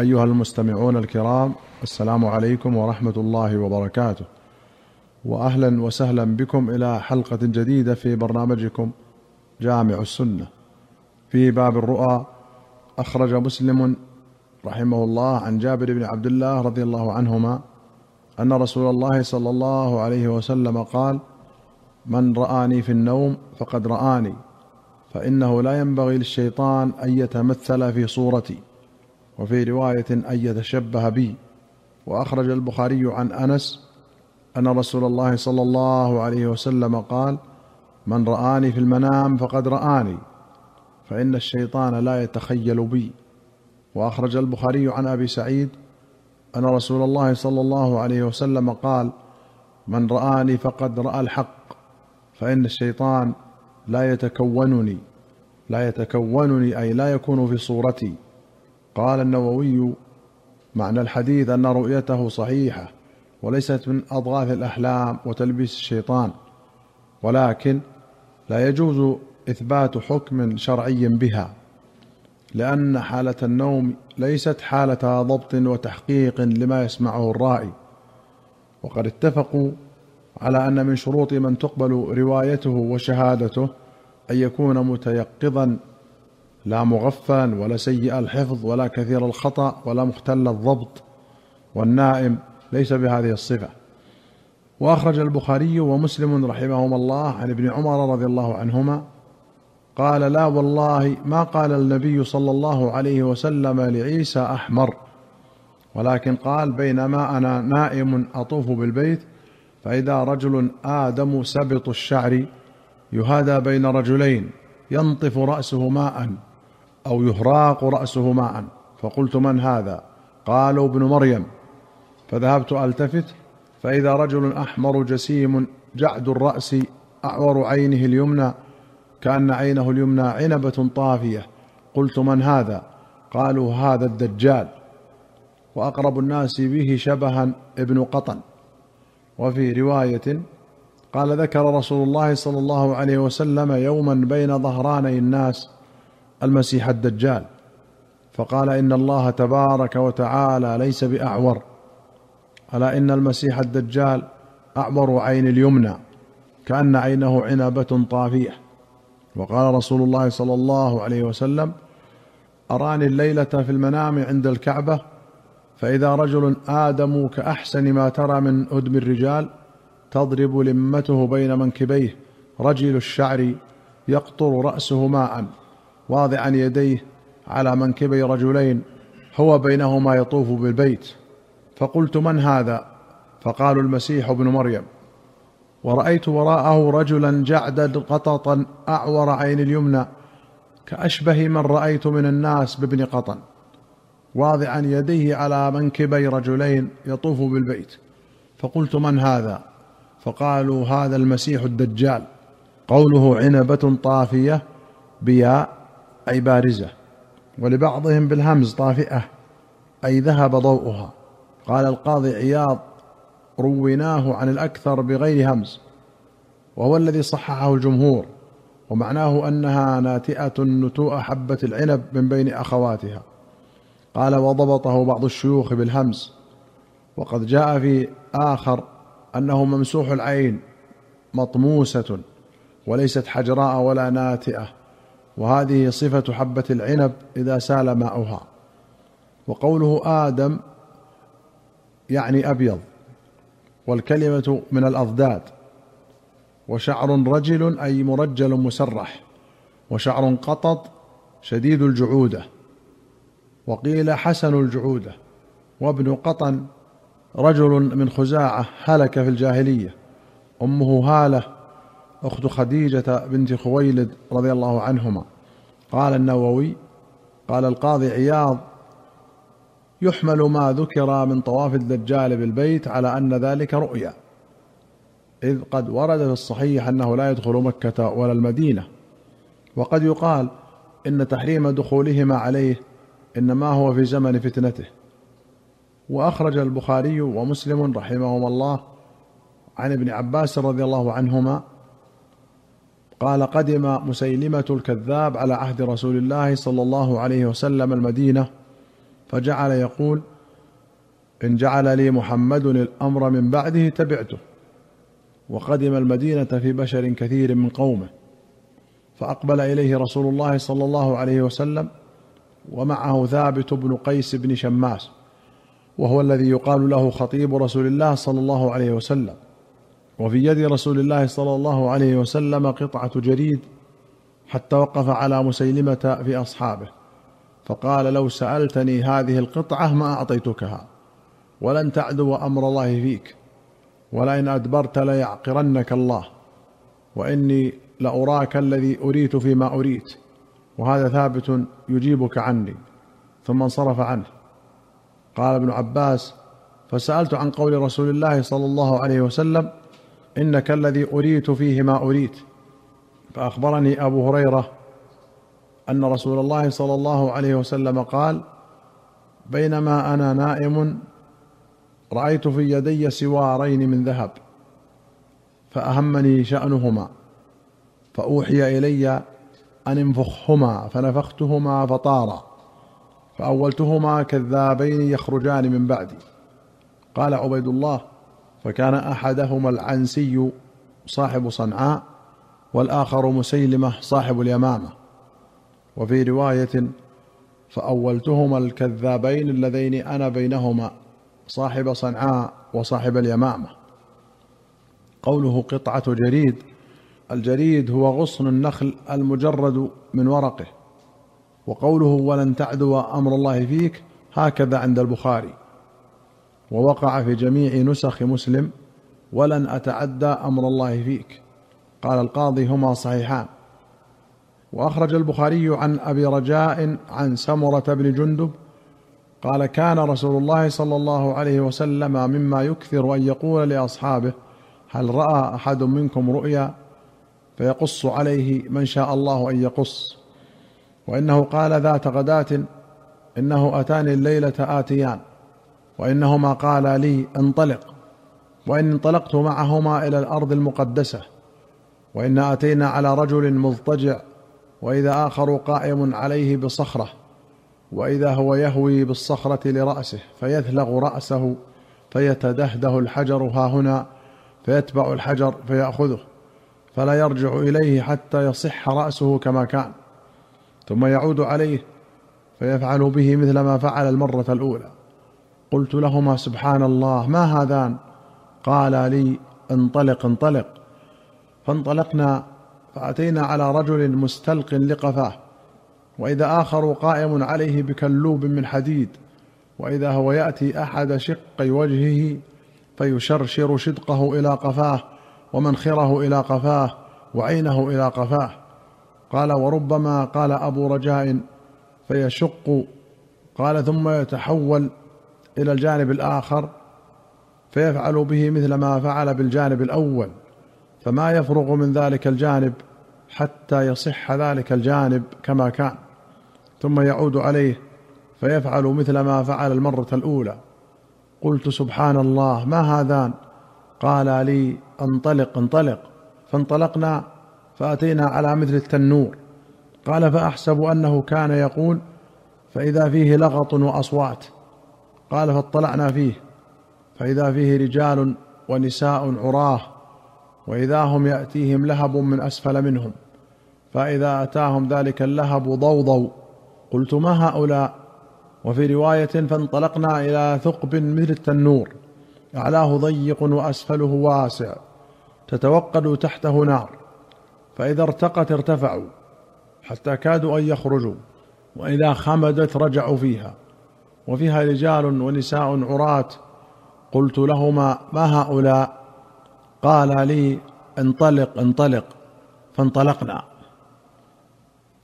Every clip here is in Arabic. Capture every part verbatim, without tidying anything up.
أيها المستمعون الكرام، السلام عليكم ورحمة الله وبركاته، وأهلا وسهلا بكم إلى حلقة جديدة في برنامجكم جامع السنة في باب الرؤى. أخرج مسلم رحمه الله عن جابر بن عبد الله رضي الله عنهما أن رسول الله صلى الله عليه وسلم قال: من رآني في النوم فقد رآني، فإنه لا ينبغي للشيطان أن يتمثل في صورتي، وفي رواية أن يتشبه بي. وأخرج البخاري عن أنس أن رسول الله صلى الله عليه وسلم قال: من رآني في المنام فقد رآني، فإن الشيطان لا يتخيل بي. وأخرج البخاري عن أبي سعيد أن رسول الله صلى الله عليه وسلم قال: من رآني فقد رأى الحق، فإن الشيطان لا يتكونني لا يتكونني أي لا يكون في صورتي. قال النووي: معنى الحديث أن رؤيته صحيحة وليست من أضغاث الأحلام وتلبيس الشيطان، ولكن لا يجوز إثبات حكم شرعي بها، لأن حالة النوم ليست حالة ضبط وتحقيق لما يسمعه الرائي. وقد اتفقوا على أن من شروط من تقبل روايته وشهادته أن يكون متيقظا لا مغفا ولا سيء الحفظ ولا كثير الخطأ ولا مختل الضبط، والنائم ليس بهذه الصفة. وأخرج البخاري ومسلم رحمهما الله عن ابن عمر رضي الله عنهما قال: لا والله ما قال النبي صلى الله عليه وسلم لعيسى أحمر، ولكن قال: بينما أنا نائم أطوف بالبيت فإذا رجل آدم سبط الشعر يهادى بين رجلين ينطف رأسه ماء أو يهراق رأسه ماء، فقلت: من هذا؟ قالوا: ابن مريم. فذهبت ألتفت فإذا رجل أحمر جسيم جعد الرأس أعور عينه اليمنى كأن عينه اليمنى عنبة طافية، قلت: من هذا؟ قالوا: هذا الدجال. وأقرب الناس به شبها ابن قطن. وفي رواية قال: ذكر رسول الله صلى الله عليه وسلم يوما بين ظهراني الناس المسيح الدجال، فقال: إن الله تبارك وتعالى ليس بأعور، ألا إن المسيح الدجال أعور عين اليمنى كأن عينه عنبة طافية. وقال رسول الله صلى الله عليه وسلم: أراني الليلة في المنام عند الكعبة فإذا رجل آدم كأحسن ما ترى من أدم الرجال تضرب لمته بين منكبيه، رجل الشعر يقطر رأسه ماء، واضعا يديه على منكبي رجلين هو بينهما يطوف بالبيت، فقلت: من هذا؟ فقالوا: المسيح ابن مريم. ورأيت وراءه رجلا جعدا قططا أعور عين اليمنى كأشبه من رأيت من الناس بابن قطن، واضعا يديه على منكبي رجلين يطوف بالبيت، فقلت: من هذا؟ فقالوا: هذا المسيح الدجال. قوله عنبة طافية بياء أي بارزة، ولبعضهم بالهمز طافئة أي ذهب ضوءها. قال القاضي عياض: رويناه عن الأكثر بغير همز، وهو الذي صححه الجمهور، ومعناه أنها ناتئة نتوء حبة العنب من بين أخواتها. قال: وضبطه بعض الشيوخ بالهمز. وقد جاء في آخر أنه ممسوح العين مطموسة وليست حجراء ولا ناتئة، وهذه صفة حبة العنب إذا سال ماؤها. وقوله آدم يعني أبيض، والكلمة من الأضداد، وشعر رجل أي مرجل مسرح، وشعر قطط شديد الجعودة، وقيل حسن الجعودة. وابن قطن رجل من خزاعة هلك في الجاهلية، أمه هالة أخت خديجة بنت خويلد رضي الله عنهما. قال النووي: قال القاضي عياض: يحمل ما ذكر من طواف الدجال بالبيت على أن ذلك رؤيا، إذ قد ورد في الصحيح أنه لا يدخل مكة ولا المدينة، وقد يقال إن تحريم دخولهما عليه إنما هو في زمن فتنته. وأخرج البخاري ومسلم رحمهما الله عن ابن عباس رضي الله عنهما قال: قدم مسيلمة الكذاب على عهد رسول الله صلى الله عليه وسلم المدينة فجعل يقول: إن جعل لي محمد الأمر من بعده تبعته. وقدم المدينة في بشر كثير من قومه، فأقبل إليه رسول الله صلى الله عليه وسلم ومعه ثابت بن قيس بن شماس، وهو الذي يقال له خطيب رسول الله صلى الله عليه وسلم. وفي يد رسول الله صلى الله عليه وسلم قطعة جريد، حتى وقف على مسيلمة في أصحابه فقال: لو سألتني هذه القطعة ما أعطيتكها، ولن تعدو أمر الله فيك، ولئن أدبرت ليعقرنك الله، وإني لأراك الذي أريت فيما أريت، وهذا ثابت يجيبك عني. ثم انصرف عنه. قال ابن عباس: فسألت عن قول رسول الله صلى الله عليه وسلم: إنك الذي أريت فيه ما أريت، فأخبرني أبو هريرة أن رسول الله صلى الله عليه وسلم قال: بينما أنا نائم رأيت في يدي سوارين من ذهب، فأهمني شأنهما، فأوحي إلي أن انفخهما، فنفختهما فطارا، فأولتهما كذابين يخرجان من بعدي. قال عبيد الله: فكان أحدهما العنسي صاحب صنعاء، والآخر مسيلمة صاحب اليمامة. وفي رواية: فأولتهما الكذابين اللذين أنا بينهما، صاحب صنعاء وصاحب اليمامة. قوله قطعة جريد: الجريد هو غصن النخل المجرد من ورقه. وقوله: ولن تعدو أمر الله فيك، هكذا عند البخاري، ووقع في جميع نسخ مسلم: ولن أتعدى أمر الله فيك. قال القاضي: هما صحيحان. وأخرج البخاري عن أبي رجاء عن سمرة بن جندب قال: كان رسول الله صلى الله عليه وسلم مما يكثر أن يقول لأصحابه: هل رأى أحد منكم رؤيا؟ فيقص عليه من شاء الله أن يقص. وإنه قال ذات غداة: إنه أتاني الليلة آتيان، وإنهما قالا لي: انطلق، وإن انطلقت معهما إلى الأرض المقدسة، وإن أتينا على رجل مضطجع، وإذا آخر قائم عليه بصخرة، وإذا هو يهوي بالصخرة لرأسه، فيثلغ رأسه، فيتدهده الحجر هاهنا، فيتبع الحجر فيأخذه، فلا يرجع إليه حتى يصح رأسه كما كان، ثم يعود عليه فيفعل به مثل ما فعل المرة الأولى. قلت لهما: سبحان الله، ما هذان؟ قالا لي: انطلق انطلق. فانطلقنا، فأتينا على رجل مستلق لقفاه، وإذا آخر قائم عليه بكلوب من حديد، وإذا هو يأتي أحد شقي وجهه فيشرشر شدقه إلى قفاه، ومنخره إلى قفاه، وعينه إلى قفاه. قال: وربما قال أبو رجاء: فيشق. قال: ثم يتحول إلى الجانب الآخر فيفعل به مثل ما فعل بالجانب الأول، فما يفرغ من ذلك الجانب حتى يصح ذلك الجانب كما كان، ثم يعود عليه فيفعل مثل ما فعل المرة الأولى. قلت: سبحان الله، ما هذان؟ قال لي: انطلق انطلق. فانطلقنا، فأتينا على مثل التنور. قال: فأحسب أنه كان يقول: فإذا فيه لغط وأصوات. قال: فاطلعنا فيه، فإذا فيه رجال ونساء عراه، وإذا هم يأتيهم لهب من أسفل منهم، فإذا أتاهم ذلك اللهب ضوضوا. قلت: ما هؤلاء؟ وفي رواية: فانطلقنا إلى ثقب مثل التنور، أعلاه ضيق وأسفله واسع، تتوقد تحته نار، فإذا ارتقت ارتفعوا حتى كادوا أن يخرجوا، وإذا خمدت رجعوا فيها، وفيها رجال ونساء عراة. قلت لهما: ما هؤلاء؟ قال لي: انطلق انطلق. فانطلقنا.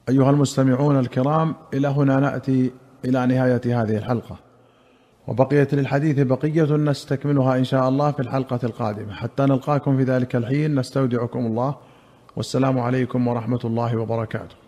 أيها المستمعون الكرام، إلى هنا نأتي إلى نهاية هذه الحلقة، وبقيت للحديث بقية نستكملها إن شاء الله في الحلقة القادمة. حتى نلقاكم في ذلك الحين، نستودعكم الله، والسلام عليكم ورحمة الله وبركاته.